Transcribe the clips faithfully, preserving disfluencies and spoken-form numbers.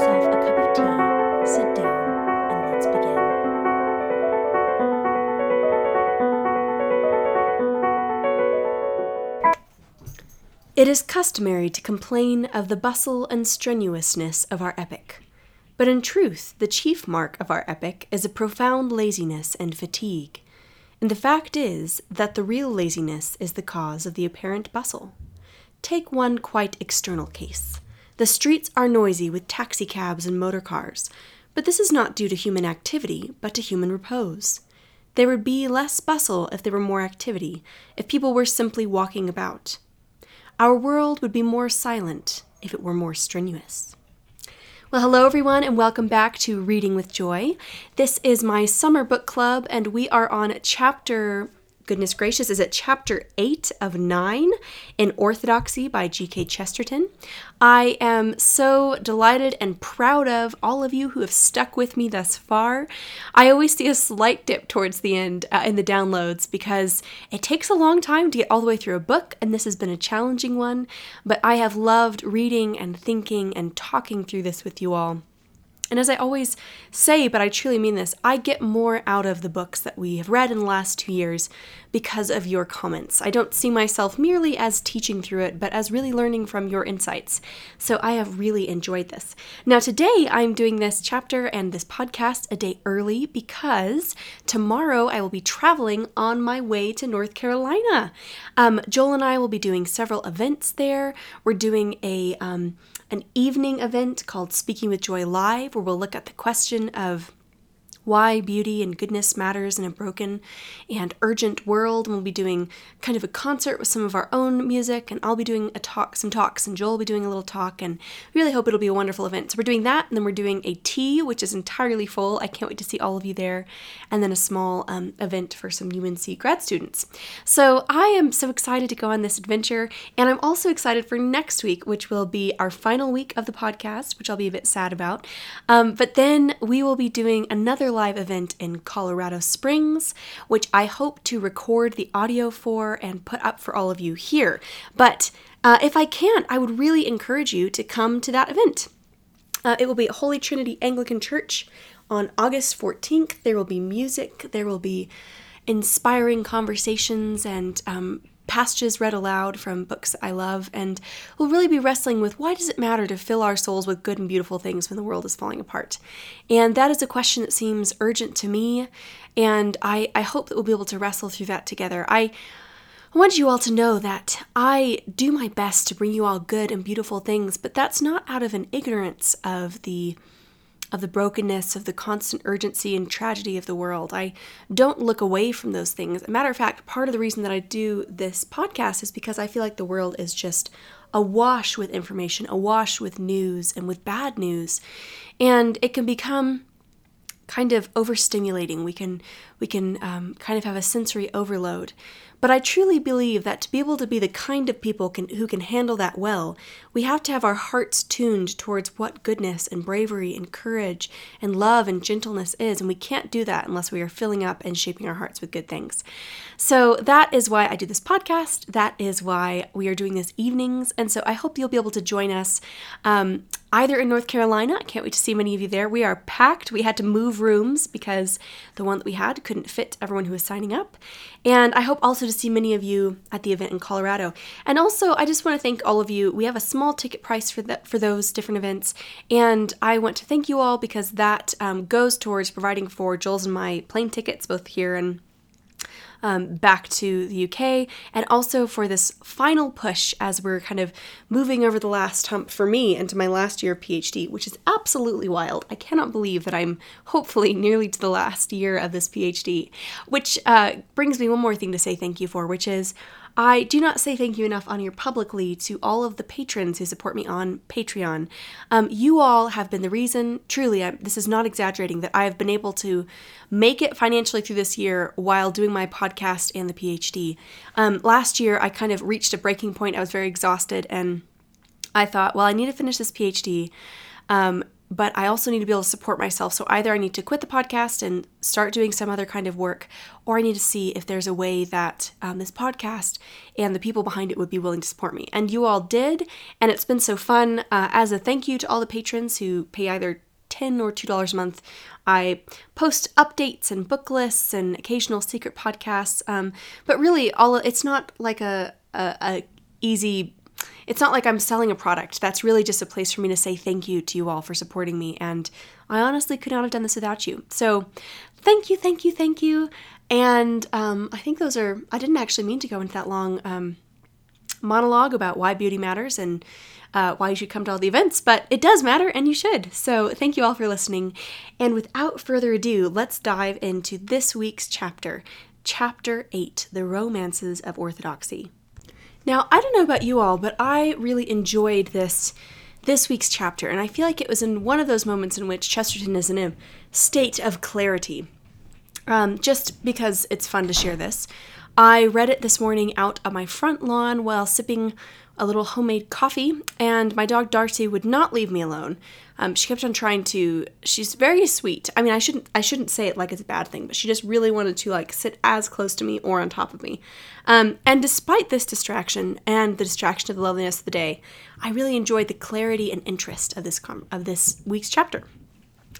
yourself a cup of tea, sit down, and let's begin. It is customary to complain of the bustle and strenuousness of our epoch, but in truth, the chief mark of our epoch is a profound laziness and fatigue, and the fact is that the real laziness is the cause of the apparent bustle. Take one quite external case. The streets are noisy with taxicabs and motor cars, but this is not due to human activity, but to human repose. There would be less bustle if there were more activity, if people were simply walking about. Our world would be more silent if it were more strenuous. Well, hello everyone, and welcome back to Reading with Joy. This is my summer book club, and we are on chapter... Goodness gracious, is it chapter eight of nine in Orthodoxy by G K Chesterton. I am so delighted and proud of all of you who have stuck with me thus far. I always see a slight dip towards the end uh, in the downloads because it takes a long time to get all the way through a book, and this has been a challenging one, but I have loved reading and thinking and talking through this with you all. And as I always say, but I truly mean this, I get more out of the books that we have read in the last two years because of your comments. I don't see myself merely as teaching through it, but as really learning from your insights. So I have really enjoyed this. Now today I'm doing this chapter and this podcast a day early because tomorrow I will be traveling on my way to North Carolina. Um, Joel and I will be doing several events there. We're doing a... Um, an evening event called Speaking with Joy Live, where we'll look at the question of why beauty and goodness matters in a broken and urgent world. And we'll be doing kind of a concert with some of our own music, and I'll be doing a talk, some talks, and Joel will be doing a little talk, and really hope it'll be a wonderful event. So we're doing that, and then we're doing a tea, which is entirely full. I can't wait to see all of you there, and then a small um, event for some U N C grad students. So I am so excited to go on this adventure, and I'm also excited for next week, which will be our final week of the podcast, which I'll be a bit sad about. Um, but then we will be doing another live event in Colorado Springs, which I hope to record the audio for and put up for all of you here. But uh, if I can't, I would really encourage you to come to that event. Uh, it will be at Holy Trinity Anglican Church on August fourteenth. There will be music, there will be inspiring conversations and um, passages read aloud from books I love, and we'll really be wrestling with why does it matter to fill our souls with good and beautiful things when the world is falling apart? And that is a question that seems urgent to me, and I, I hope that we'll be able to wrestle through that together. I I want you all to know that I do my best to bring you all good and beautiful things, but that's not out of an ignorance of the of the brokenness, of the constant urgency and tragedy of the world. I don't look away from those things. As a matter of fact, part of the reason that I do this podcast is because I feel like the world is just awash with information, awash with news and with bad news. And it can become kind of overstimulating. We can, we can um, kind of have a sensory overload. But I truly believe that to be able to be the kind of people can, who can handle that well, we have to have our hearts tuned towards what goodness and bravery and courage and love and gentleness is, and we can't do that unless we are filling up and shaping our hearts with good things. So that is why I do this podcast. That is why we are doing this evenings, and so I hope you'll be able to join us um, either in North Carolina. I can't wait to see many of you there. We are packed. We had to move rooms because the one that we had couldn't fit everyone who was signing up, and I hope also to see many of you at the event in Colorado. And also, I just want to thank all of you. We have a small ticket price for that, for those different events, and I want to thank you all because that um, goes towards providing for Joel's and my plane tickets, both here and Um, back to the U K, and also for this final push as we're kind of moving over the last hump for me into my last year of PhD, which is absolutely wild. I cannot believe that I'm hopefully nearly to the last year of this PhD, which uh, brings me one more thing to say thank you for, which is I do not say thank you enough on here publicly to all of the patrons who support me on Patreon. Um, you all have been the reason, truly, I, this is not exaggerating, that I have been able to make it financially through this year while doing my podcast and the PhD. Um, last year, I kind of reached a breaking point. I was very exhausted, and I thought, well, I need to finish this PhD. Um, but I also need to be able to support myself. So either I need to quit the podcast and start doing some other kind of work, or I need to see if there's a way that um, this podcast and the people behind it would be willing to support me. And you all did, and it's been so fun. Uh, as a thank you to all the patrons who pay either ten dollars or two dollars a month, I post updates and book lists and occasional secret podcasts. Um, but really, all it's not like a, a, a easy... It's not like I'm selling a product. That's really just a place for me to say thank you to you all for supporting me. And I honestly could not have done this without you. So thank you, thank you, thank you. And um, I think those are, I didn't actually mean to go into that long um, monologue about why beauty matters and uh, why you should come to all the events, but it does matter and you should. So thank you all for listening. And without further ado, let's dive into this week's chapter, Chapter eight, The Romances of Orthodoxy. Now, I don't know about you all, but I really enjoyed this this week's chapter, and I feel like it was in one of those moments in which Chesterton is in a state of clarity, um, just because it's fun to share this. I read it this morning out on my front lawn while sipping a little homemade coffee, and my dog Darcy would not leave me alone. Um, she kept on trying to, she's very sweet. I mean, I shouldn't I shouldn't say it like it's a bad thing, but she just really wanted to like sit as close to me or on top of me. Um, and despite this distraction and the distraction of the loveliness of the day, I really enjoyed the clarity and interest of this com- of this week's chapter.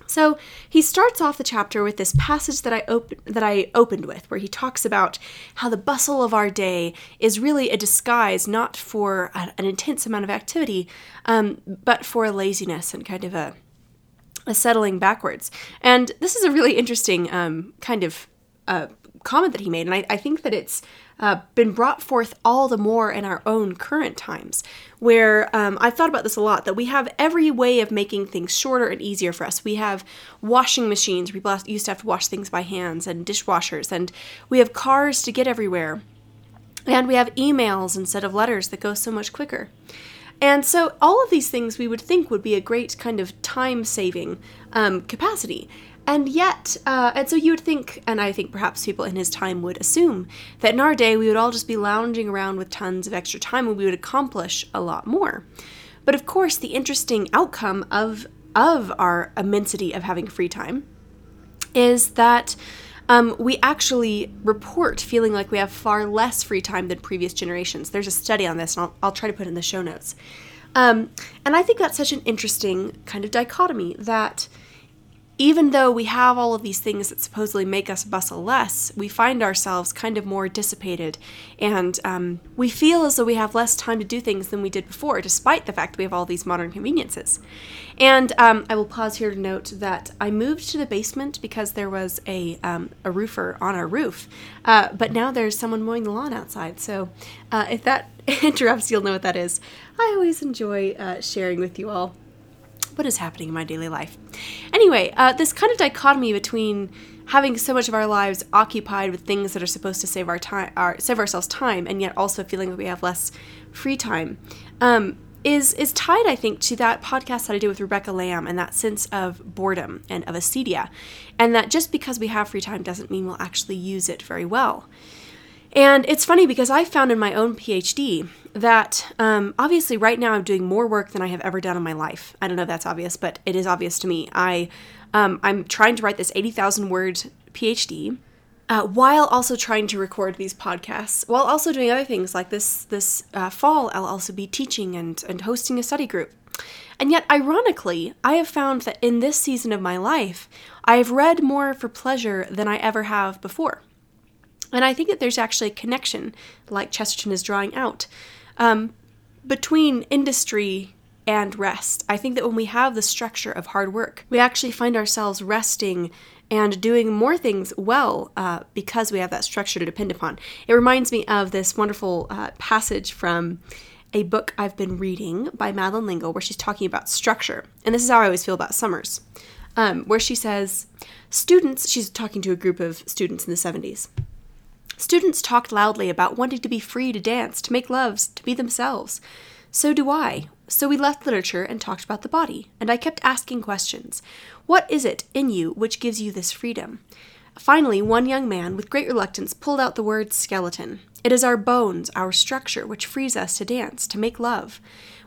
So he starts off the chapter with this passage that I op- that I opened with, where he talks about how the bustle of our day is really a disguise, not for a, an intense amount of activity, um, but for laziness and kind of a, a settling backwards. And this is a really interesting um, kind of uh, comment that he made, and I, I think that it's uh, been brought forth all the more in our own current times, where um, I've thought about this a lot, that we have every way of making things shorter and easier for us. We have washing machines, people used to have to wash things by hands, and dishwashers, and we have cars to get everywhere, and we have emails instead of letters that go so much quicker. And so all of these things we would think would be a great kind of time-saving um, capacity. And yet, uh, and so you would think, and I think perhaps people in his time would assume, that in our day we would all just be lounging around with tons of extra time and we would accomplish a lot more. But of course, the interesting outcome of, of our immensity of having free time is that um, we actually report feeling like we have far less free time than previous generations. There's a study on this, and I'll, I'll try to put it in the show notes. Um, and I think that's such an interesting kind of dichotomy, that even though we have all of these things that supposedly make us bustle less, we find ourselves kind of more dissipated, and um, we feel as though we have less time to do things than we did before, despite the fact that we have all these modern conveniences. And um, I will pause here to note that I moved to the basement because there was a um, a roofer on our roof, uh, but now there's someone mowing the lawn outside, so uh, if that interrupts, you'll know what that is. I always enjoy uh, sharing with you all what is happening in my daily life. Anyway, uh, this kind of dichotomy between having so much of our lives occupied with things that are supposed to save our time, our, save ourselves time, and yet also feeling that we have less free time, um, is is tied, I think, to that podcast that I did with Rebecca Lamb and that sense of boredom and of acedia, and that just because we have free time doesn't mean we'll actually use it very well. And it's funny because I found in my own PhD that um, obviously right now I'm doing more work than I have ever done in my life. I don't know if that's obvious, but it is obvious to me. I, um, I'm trying to write this eighty thousand word PhD uh, while also trying to record these podcasts, while also doing other things like this This uh, fall I'll also be teaching and, and hosting a study group. And yet, ironically, I have found that in this season of my life, I've read more for pleasure than I ever have before. And I think that there's actually a connection, like Chesterton is drawing out, um, between industry and rest. I think that when we have the structure of hard work, we actually find ourselves resting and doing more things well uh, because we have that structure to depend upon. It reminds me of this wonderful uh, passage from a book I've been reading by Madeleine L'Engle, where she's talking about structure. And this is how I always feel about summers, um, where she says, students, she's talking to a group of students in the seventies, students talked loudly about wanting to be free to dance, to make loves, to be themselves. So do I. So we left literature and talked about the body, and I kept asking questions. What is it in you which gives you this freedom? Finally, one young man, with great reluctance, pulled out the word skeleton. It is our bones, our structure, which frees us to dance, to make love.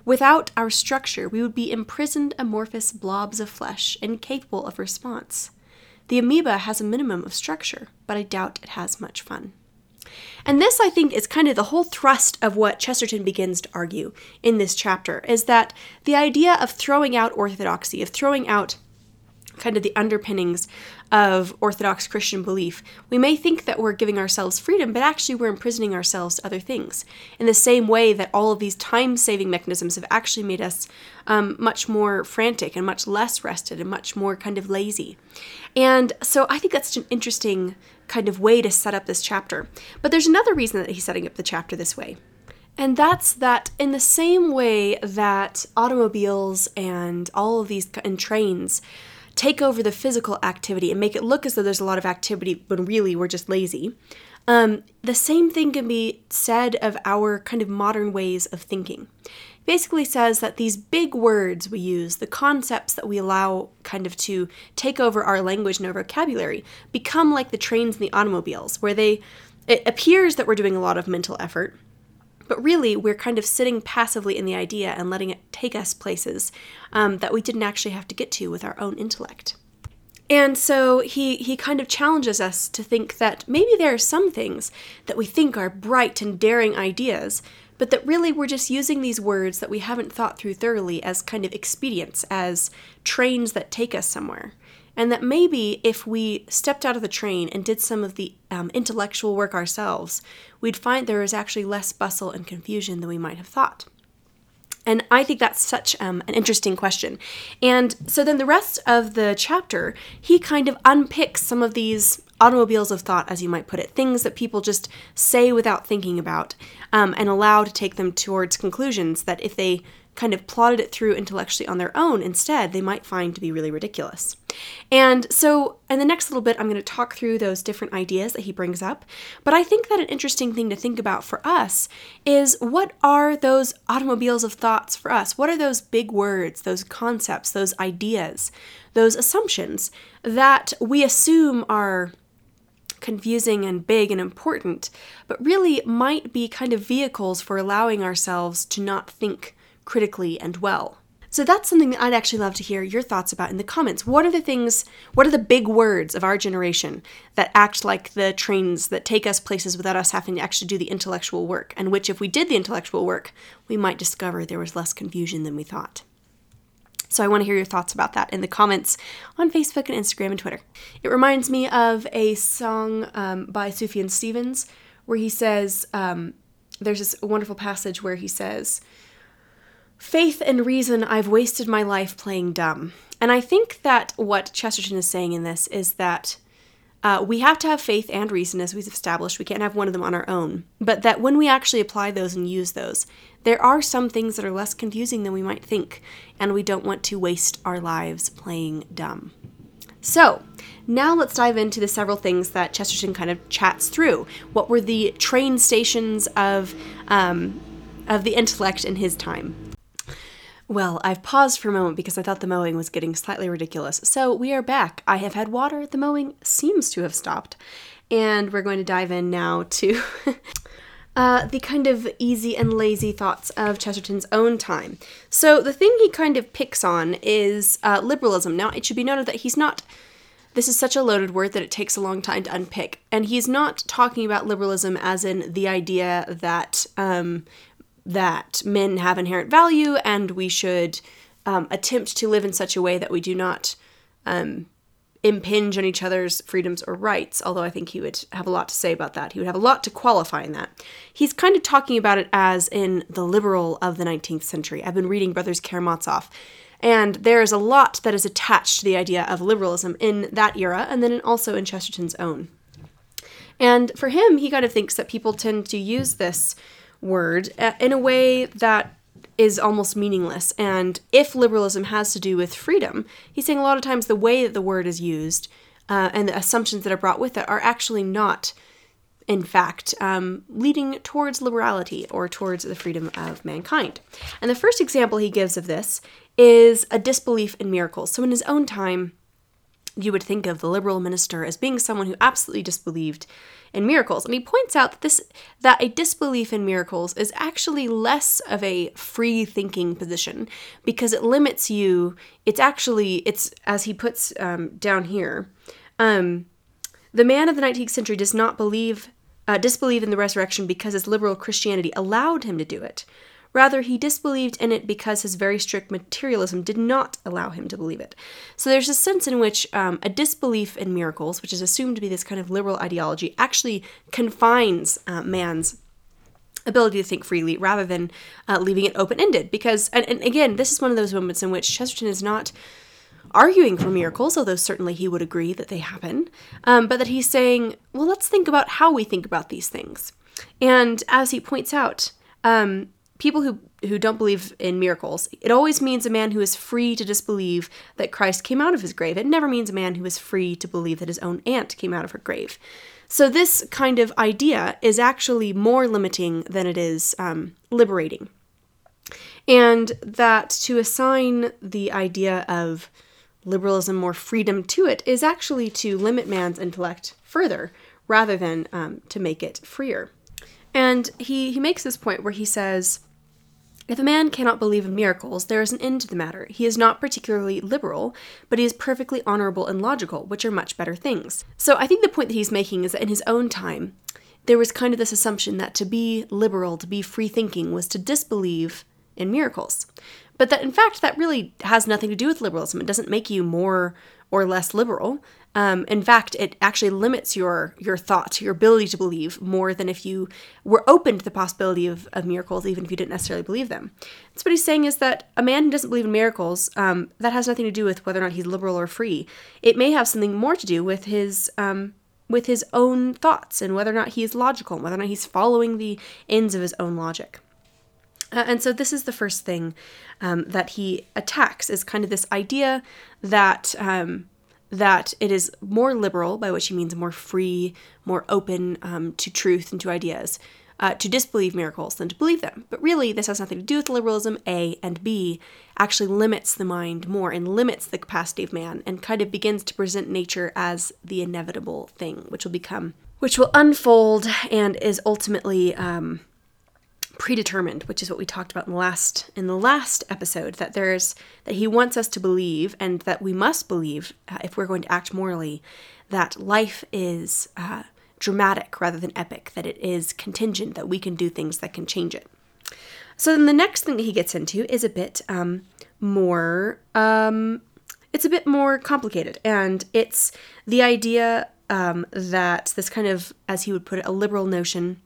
Without our structure, we would be imprisoned amorphous blobs of flesh, incapable of response. The amoeba has a minimum of structure, but I doubt it has much fun. And this, I think, is kind of the whole thrust of what Chesterton begins to argue in this chapter, is that the idea of throwing out orthodoxy, of throwing out kind of the underpinnings of Orthodox Christian belief, we may think that we're giving ourselves freedom, but actually we're imprisoning ourselves to other things. In the same way that all of these time-saving mechanisms have actually made us um, much more frantic and much less rested and much more kind of lazy. And so I think that's such an interesting kind of way to set up this chapter. But there's another reason that he's setting up the chapter this way. And that's that in the same way that automobiles and all of these, and trains, take over the physical activity and make it look as though there's a lot of activity when really we're just lazy, um, the same thing can be said of our kind of modern ways of thinking. It basically says that these big words we use, the concepts that we allow kind of to take over our language and our vocabulary, become like the trains and the automobiles, where they it appears that we're doing a lot of mental effort, but really we're kind of sitting passively in the idea and letting it take us places um, that we didn't actually have to get to with our own intellect. And so he, he kind of challenges us to think that maybe there are some things that we think are bright and daring ideas, but that really we're just using these words that we haven't thought through thoroughly as kind of expedients, as trains that take us somewhere. And that maybe if we stepped out of the train and did some of the um, intellectual work ourselves, we'd find there is actually less bustle and confusion than we might have thought. And I think that's such um, an interesting question. And so then the rest of the chapter, he kind of unpicks some of these automobiles of thought, as you might put it, things that people just say without thinking about um, and allow to take them towards conclusions that if they kind of plotted it through intellectually on their own instead, they might find to be really ridiculous. And so in the next little bit, I'm going to talk through those different ideas that he brings up. But I think that an interesting thing to think about for us is, what are those automobiles of thoughts for us? What are those big words, those concepts, those ideas, those assumptions that we assume are confusing and big and important, but really might be kind of vehicles for allowing ourselves to not think critically and well? So that's something that I'd actually love to hear your thoughts about in the comments. What are the things, what are the big words of our generation that act like the trains that take us places without us having to actually do the intellectual work, and which if we did the intellectual work, we might discover there was less confusion than we thought? So I want to hear your thoughts about that in the comments on Facebook and Instagram and Twitter. It reminds me of a song um, by Sufjan Stevens where he says, um, there's this wonderful passage where he says, "Faith and reason, I've wasted my life playing dumb." And I think that what Chesterton is saying in this is that uh, we have to have faith and reason, as we've established. We can't have one of them on our own. But that when we actually apply those and use those, there are some things that are less confusing than we might think, and we don't want to waste our lives playing dumb. So now let's dive into the several things that Chesterton kind of chats through. What were the train stations of, um, of the intellect in his time? Well, I've paused for a moment because I thought the mowing was getting slightly ridiculous. So we are back. I have had water. The mowing seems to have stopped. And we're going to dive in now to uh, the kind of easy and lazy thoughts of Chesterton's own time. So the thing he kind of picks on is uh, liberalism. Now, it should be noted that he's not... This is such a loaded word that it takes a long time to unpick. And he's not talking about liberalism as in the idea that... Um, that men have inherent value and we should um, attempt to live in such a way that we do not um, impinge on each other's freedoms or rights, although I think he would have a lot to say about that. He would have a lot to qualify in that. He's kind of talking about it as in the liberal of the nineteenth century. I've been reading Brothers Karamazov, and there is a lot that is attached to the idea of liberalism in that era, and then also in Chesterton's own. And for him, he kind of thinks that people tend to use this word uh, in a way that is almost meaningless. And if liberalism has to do with freedom, he's saying a lot of times the way that the word is used uh, and the assumptions that are brought with it are actually not, in fact, um, leading towards liberality or towards the freedom of mankind. And the first example he gives of this is a disbelief in miracles. So in his own time, you would think of the liberal minister as being someone who absolutely disbelieved in miracles. And he points out that this that a disbelief in miracles is actually less of a free-thinking position because it limits you. It's actually, it's as he puts um, down here, um, the man of the nineteenth century does not believe, uh, disbelieve in the resurrection because his liberal Christianity allowed him to do it. Rather, he disbelieved in it because his very strict materialism did not allow him to believe it. So there's a sense in which um, a disbelief in miracles, which is assumed to be this kind of liberal ideology, actually confines uh, man's ability to think freely rather than uh, leaving it open-ended. Because, and, and again, this is one of those moments in which Chesterton is not arguing for miracles, although certainly he would agree that they happen, um, but that he's saying, well, let's think about how we think about these things. And as he points out, um, people who, who don't believe in miracles, it always means a man who is free to disbelieve that Christ came out of his grave. It never means a man who is free to believe that his own aunt came out of her grave. So this kind of idea is actually more limiting than it is um, liberating. And that to assign the idea of liberalism or freedom to it is actually to limit man's intellect further rather than um, to make it freer. And he, he makes this point where he says, if a man cannot believe in miracles, there is an end to the matter. He is not particularly liberal, but he is perfectly honorable and logical, which are much better things. So I think the point that he's making is that in his own time, there was kind of this assumption that to be liberal, to be free-thinking, was to disbelieve in miracles. But that, in fact, that really has nothing to do with liberalism. It doesn't make you more or less liberal. Um, in fact, it actually limits your your thought, your ability to believe more than if you were open to the possibility of, of miracles, even if you didn't necessarily believe them. So what he's saying is that a man who doesn't believe in miracles, um, that has nothing to do with whether or not he's liberal or free. It may have something more to do with his um, with his own thoughts and whether or not he is logical, and whether or not he's following the ends of his own logic. Uh, and so this is the first thing um, that he attacks, is kind of this idea that um, that it is more liberal, by which he means more free, more open um, to truth and to ideas, uh, to disbelieve miracles than to believe them. But really, this has nothing to do with liberalism, A, and B, actually limits the mind more and limits the capacity of man and kind of begins to present nature as the inevitable thing, which will become, which will unfold and is ultimately Um, predetermined, which is what we talked about in the last in the last episode, that there's that he wants us to believe, and that we must believe uh, if we're going to act morally, that life is uh, dramatic rather than epic, that it is contingent, that we can do things that can change it. So then the next thing that he gets into is a bit um, more um, it's a bit more complicated, and it's the idea um, that this kind of, as he would put it, a liberal notion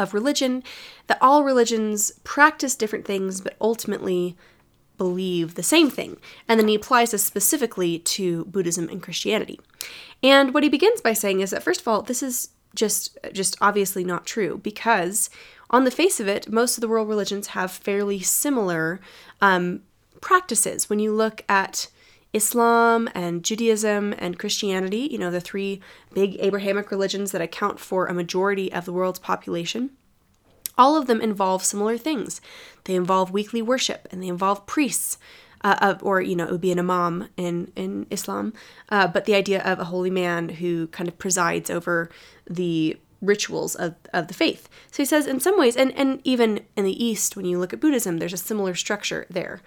of religion, that all religions practice different things but ultimately believe the same thing. And then he applies this specifically to Buddhism and Christianity. And what he begins by saying is that, first of all, this is just just obviously not true, because on the face of it, most of the world religions have fairly similar um, practices. When you look at Islam and Judaism and Christianity, you know, the three big Abrahamic religions that account for a majority of the world's population, all of them involve similar things. They involve weekly worship, and they involve priests, uh, of, or, you know, it would be an imam in, in Islam, uh, but the idea of a holy man who kind of presides over the rituals of, of the faith. So he says in some ways, and, and even in the East, when you look at Buddhism, there's a similar structure there.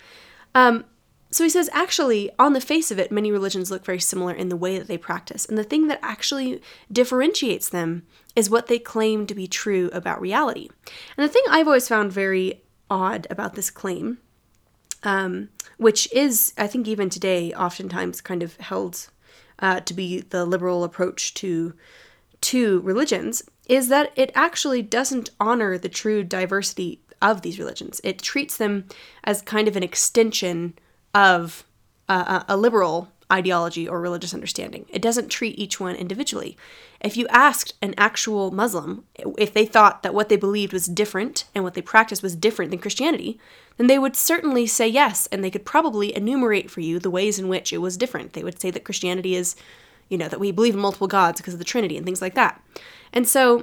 Um, So he says, actually, on the face of it, many religions look very similar in the way that they practice. And the thing that actually differentiates them is what they claim to be true about reality. And the thing I've always found very odd about this claim, um, which is, I think even today, oftentimes kind of held uh, to be the liberal approach to, to religions, is that it actually doesn't honor the true diversity of these religions. It treats them as kind of an extension of uh, a liberal ideology or religious understanding. It doesn't treat each one individually. If you asked an actual Muslim if they thought that what they believed was different and what they practiced was different than Christianity, then they would certainly say yes, and they could probably enumerate for you the ways in which it was different. They would say that Christianity is, you know, that we believe in multiple gods because of the Trinity and things like that. And so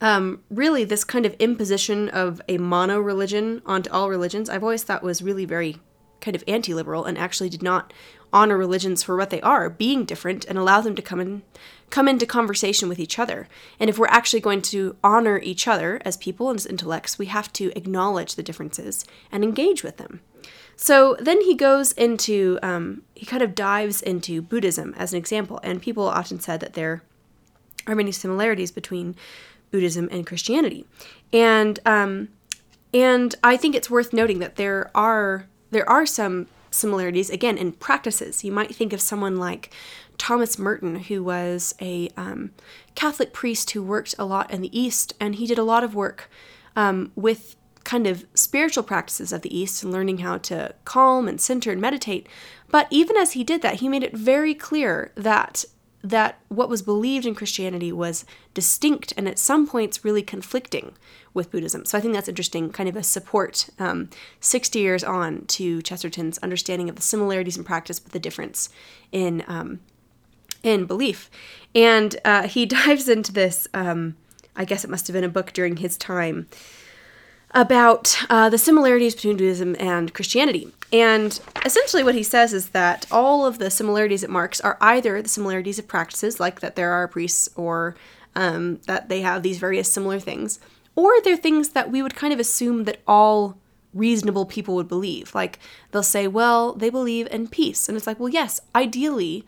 Um, really, this kind of imposition of a mono-religion onto all religions, I've always thought was really very kind of anti-liberal and actually did not honor religions for what they are, being different, and allow them to come in, come into conversation with each other. And if we're actually going to honor each other as people and as intellects, we have to acknowledge the differences and engage with them. So then he goes into, um, he kind of dives into Buddhism as an example, and people often said that there are many similarities between Buddhism and Christianity. And um, and I think it's worth noting that there are there are some similarities, again, in practices. You might think of someone like Thomas Merton, who was a um, Catholic priest who worked a lot in the East, and he did a lot of work um, with kind of spiritual practices of the East and learning how to calm and center and meditate. But even as he did that, he made it very clear that that what was believed in Christianity was distinct and at some points really conflicting with Buddhism. So I think that's interesting, kind of a support um, sixty years on to Chesterton's understanding of the similarities in practice but the difference in um, in belief. And uh, he dives into this, um, I guess it must have been a book during his time, about uh, the similarities between Buddhism and Christianity. And essentially what he says is that all of the similarities it marks are either the similarities of practices, like that there are priests or um, that they have these various similar things, or they're things that we would kind of assume that all reasonable people would believe. Like, they'll say, well, they believe in peace. And it's like, well, yes, ideally,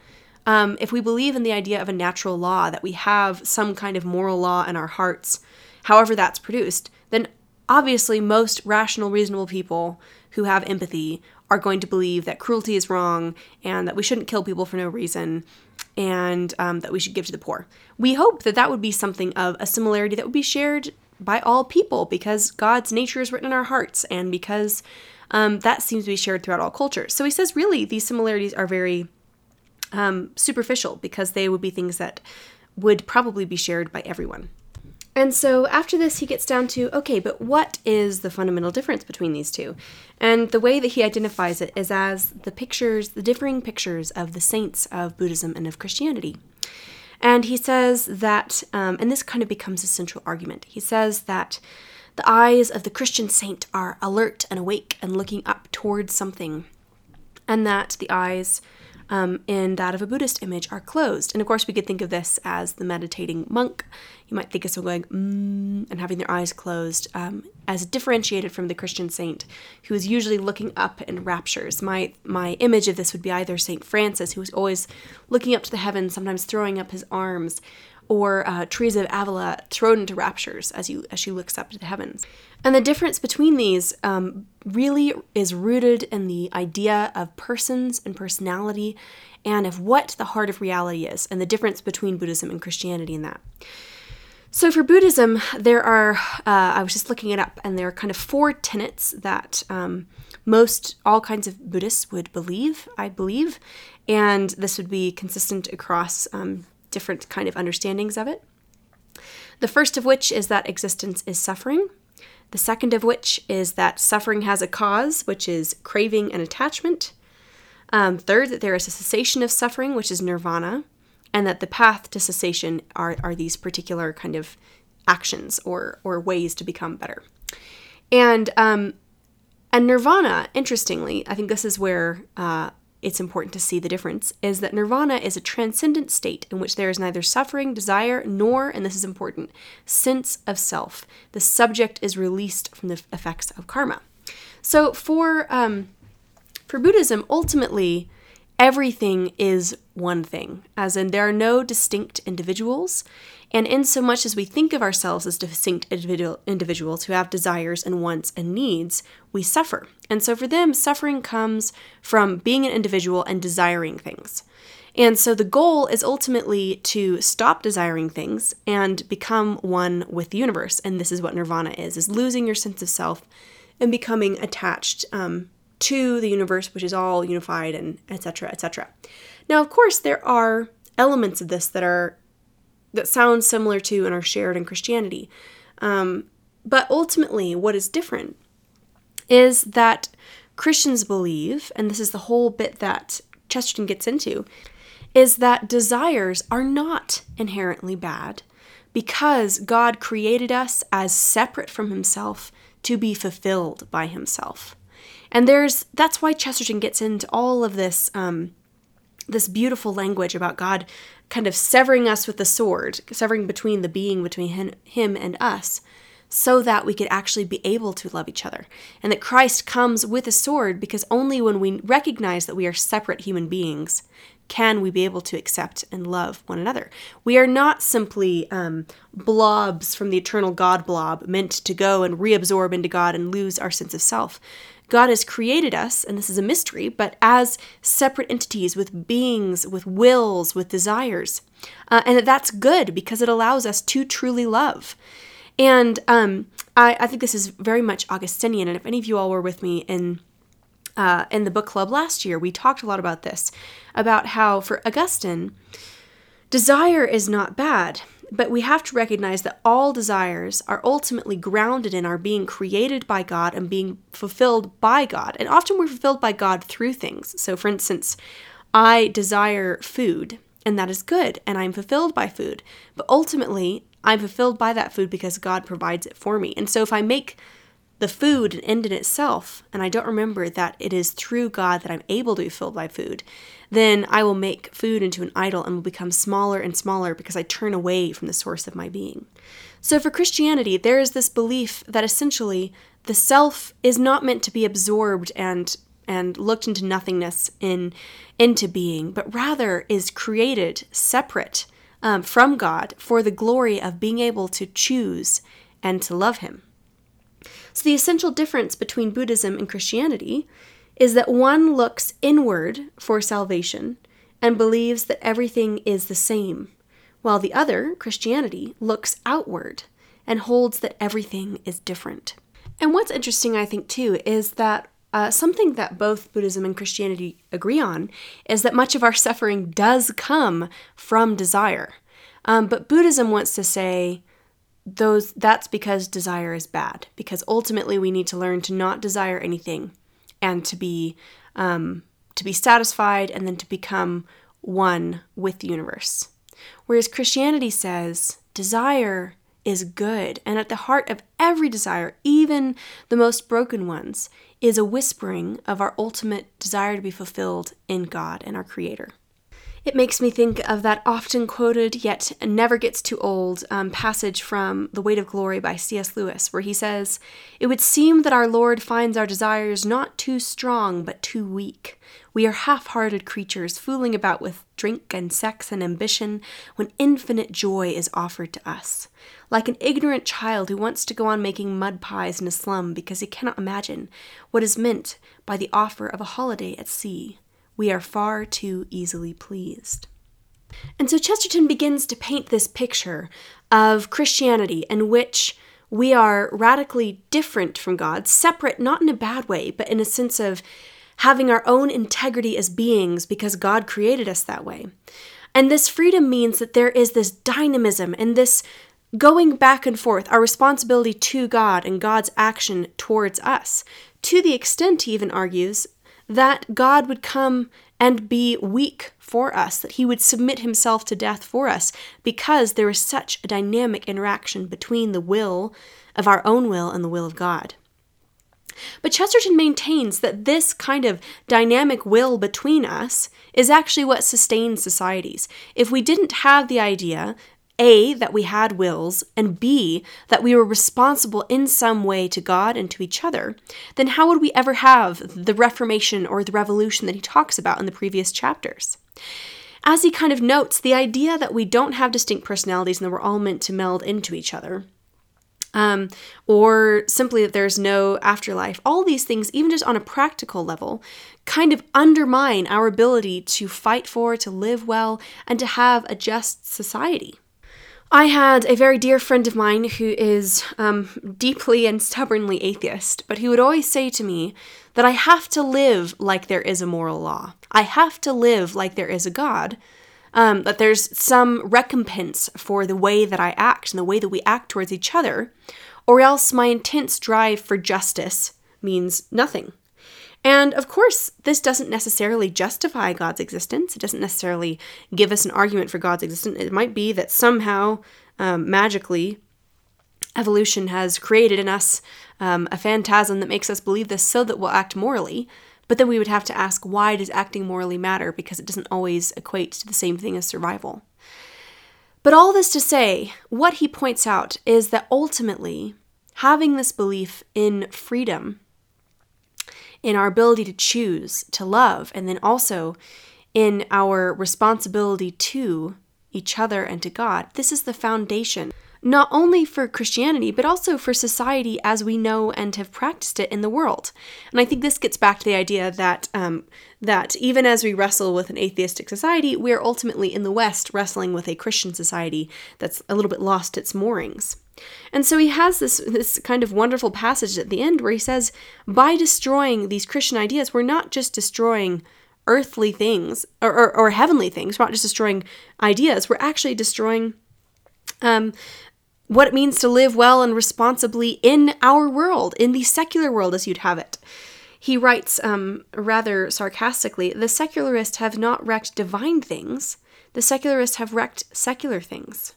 um, if we believe in the idea of a natural law, that we have some kind of moral law in our hearts, however that's produced, then obviously, most rational, reasonable people who have empathy are going to believe that cruelty is wrong and that we shouldn't kill people for no reason and um, that we should give to the poor. We hope that that would be something of a similarity that would be shared by all people because God's nature is written in our hearts and because um, that seems to be shared throughout all cultures. So he says, really, these similarities are very um, superficial because they would be things that would probably be shared by everyone. And so after this, he gets down to, okay, but what is the fundamental difference between these two? And the way that he identifies it is as the pictures, the differing pictures of the saints of Buddhism and of Christianity. And he says that, um, and this kind of becomes his central argument, he says that the eyes of the Christian saint are alert and awake and looking up towards something, and that the eyes Um, and that of a Buddhist image are closed. And of course, we could think of this as the meditating monk. You might think of someone going, mm, and having their eyes closed, um, as differentiated from the Christian saint, who is usually looking up in raptures. My my image of this would be either Saint Francis, who is always looking up to the heavens, sometimes throwing up his arms, or uh, Therese of Avila thrown into raptures as you as she looks up to the heavens. And the difference between these um, really is rooted in the idea of persons and personality and of what the heart of reality is, and the difference between Buddhism and Christianity in that. So for Buddhism, there are, uh, I was just looking it up, and there are kind of four tenets that um, most, all kinds of Buddhists would believe, I believe, and this would be consistent across um different kind of understandings of it. The first of which is that existence is suffering. The second of which is that suffering has a cause, which is craving and attachment. Um, third, that there is a cessation of suffering, which is nirvana, and that the path to cessation are, are these particular kind of actions or, or ways to become better. And, um, and nirvana, interestingly, I think this is where uh, it's important to see the difference, is that nirvana is a transcendent state in which there is neither suffering, desire, nor, and this is important, sense of self. The subject is released from the effects of karma. So for um, for Buddhism, ultimately, everything is one thing, as in there are no distinct individuals, and insomuch as we think of ourselves as distinct individual individuals who have desires and wants and needs, we suffer. And so for them, suffering comes from being an individual and desiring things. And so the goal is ultimately to stop desiring things and become one with the universe. And this is what nirvana is, is losing your sense of self and becoming attached um, to the universe, which is all unified and et cetera, et cetera. Now, of course, there are elements of this that are that sound similar to and are shared in Christianity. Um, but ultimately, what is different is that Christians believe, and this is the whole bit that Chesterton gets into, is that desires are not inherently bad because God created us as separate from himself to be fulfilled by himself. And there's that's why Chesterton gets into all of this um, this beautiful language about God kind of severing us with the sword, severing between the being between him, him and us, so that we could actually be able to love each other. And that Christ comes with a sword because only when we recognize that we are separate human beings can we be able to accept and love one another. We are not simply um, blobs from the eternal God blob meant to go and reabsorb into God and lose our sense of self. God has created us, and this is a mystery, but as separate entities with beings, with wills, with desires. Uh, and that that's good because it allows us to truly love. And um, I, I think this is very much Augustinian, and if any of you all were with me in uh, in the book club last year, we talked a lot about this, about how for Augustine, desire is not bad, but we have to recognize that all desires are ultimately grounded in our being created by God and being fulfilled by God. And often we're fulfilled by God through things. So for instance, I desire food, and that is good, and I'm fulfilled by food, but ultimately I'm fulfilled by that food because God provides it for me. And so if I make the food an end in itself, and I don't remember that it is through God that I'm able to be filled by food, then I will make food into an idol and will become smaller and smaller because I turn away from the source of my being. So for Christianity, there is this belief that essentially the self is not meant to be absorbed and and looked into nothingness in into being, but rather is created separate Um, from God for the glory of being able to choose and to love him. So the essential difference between Buddhism and Christianity is that one looks inward for salvation and believes that everything is the same, while the other, Christianity, looks outward and holds that everything is different. And what's interesting, I think, too, is that Uh, something that both Buddhism and Christianity agree on is that much of our suffering does come from desire. Um, but Buddhism wants to say those that's because desire is bad, because ultimately we need to learn to not desire anything and to be um, to be satisfied and then to become one with the universe. Whereas Christianity says desire is good, and at the heart of every desire, even the most broken ones, is a whispering of our ultimate desire to be fulfilled in God and our Creator. It makes me think of that often quoted yet never gets too old um, passage from The Weight of Glory by C S Lewis, where he says, "It would seem that our Lord finds our desires not too strong but too weak. We are half-hearted creatures fooling about with drink and sex and ambition when infinite joy is offered to us. Like an ignorant child who wants to go on making mud pies in a slum because he cannot imagine what is meant by the offer of a holiday at sea. We are far too easily pleased." And so Chesterton begins to paint this picture of Christianity in which we are radically different from God, separate not in a bad way, but in a sense of having our own integrity as beings because God created us that way. And this freedom means that there is this dynamism and this going back and forth, our responsibility to God and God's action towards us, to the extent, he even argues, that God would come and be weak for us, that he would submit himself to death for us, because there is such a dynamic interaction between the will of our own will and the will of God. But Chesterton maintains that this kind of dynamic will between us is actually what sustains societies. If we didn't have the idea, A, that we had wills, and B, that we were responsible in some way to God and to each other, then how would we ever have the Reformation or the Revolution that he talks about in the previous chapters? As he kind of notes, the idea that we don't have distinct personalities and that we're all meant to meld into each other, um, or simply that there's no afterlife, all these things, even just on a practical level, kind of undermine our ability to fight for, to live well, and to have a just society. I had a very dear friend of mine who is um, deeply and stubbornly atheist, but he would always say to me that I have to live like there is a moral law. I have to live like there is a God, um, that there's some recompense for the way that I act and the way that we act towards each other, or else my intense drive for justice means nothing. And of course, this doesn't necessarily justify God's existence. It doesn't necessarily give us an argument for God's existence. It might be that somehow, um, magically, Evolution has created in us um, a phantasm that makes us believe this so that we'll act morally, but then we would have to ask, why does acting morally matter? Because it doesn't always equate to the same thing as survival. But all this to say, what he points out is that ultimately, having this belief in freedom, in our ability to choose, to love, and then also in our responsibility to each other and to God, this is the foundation not only for Christianity, but also for society as we know and have practiced it in the world. And I think this gets back to the idea that um, that even as we wrestle with an atheistic society, we are ultimately in the West wrestling with a Christian society that's a little bit lost its moorings. And so he has this, this kind of wonderful passage at the end where he says, by destroying these Christian ideas, we're not just destroying earthly things or, or, or heavenly things, we're not just destroying ideas, we're actually destroying um, what it means to live well and responsibly in our world, in the secular world as you'd have it. He writes um, rather sarcastically, the secularists have not wrecked divine things, the secularists have wrecked secular things.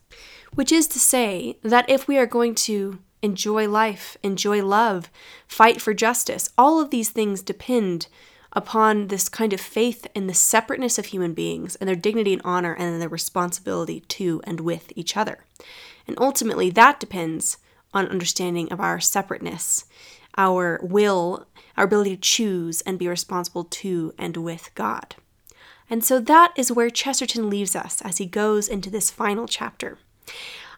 Which is to say that if we are going to enjoy life, enjoy love, fight for justice, all of these things depend upon this kind of faith in the separateness of human beings and their dignity and honor and their responsibility to and with each other. And ultimately, that depends on understanding of our separateness, our will, our ability to choose and be responsible to and with God. And so that is where Chesterton leaves us as he goes into this final chapter.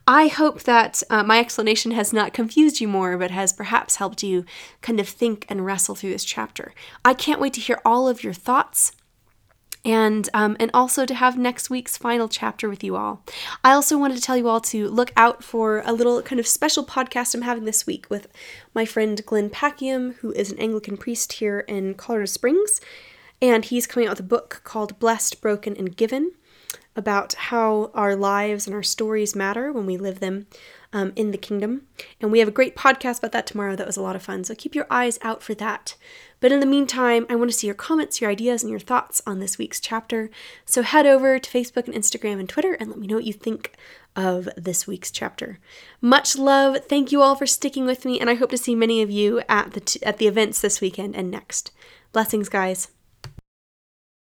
I hope that uh, my explanation has not confused you more, but has perhaps helped you kind of think and wrestle through this chapter. I can't wait to hear all of your thoughts and um, and also to have next week's final chapter with you all. I also wanted to tell you all to look out for a little kind of special podcast I'm having this week with my friend Glenn Packiam, who is an Anglican priest here in Colorado Springs, and he's coming out with a book called Blessed, Broken, and Given, about how our lives and our stories matter when we live them um, in the kingdom. And we have a great podcast about that tomorrow. That was a lot of fun. So keep your eyes out for that. But in the meantime, I want to see your comments, your ideas, and your thoughts on this week's chapter. So head over to Facebook and Instagram and Twitter and let me know what you think of this week's chapter. Much love. Thank you all for sticking with me. And I hope to see many of you at the, t- at the events this weekend and next. Blessings, guys.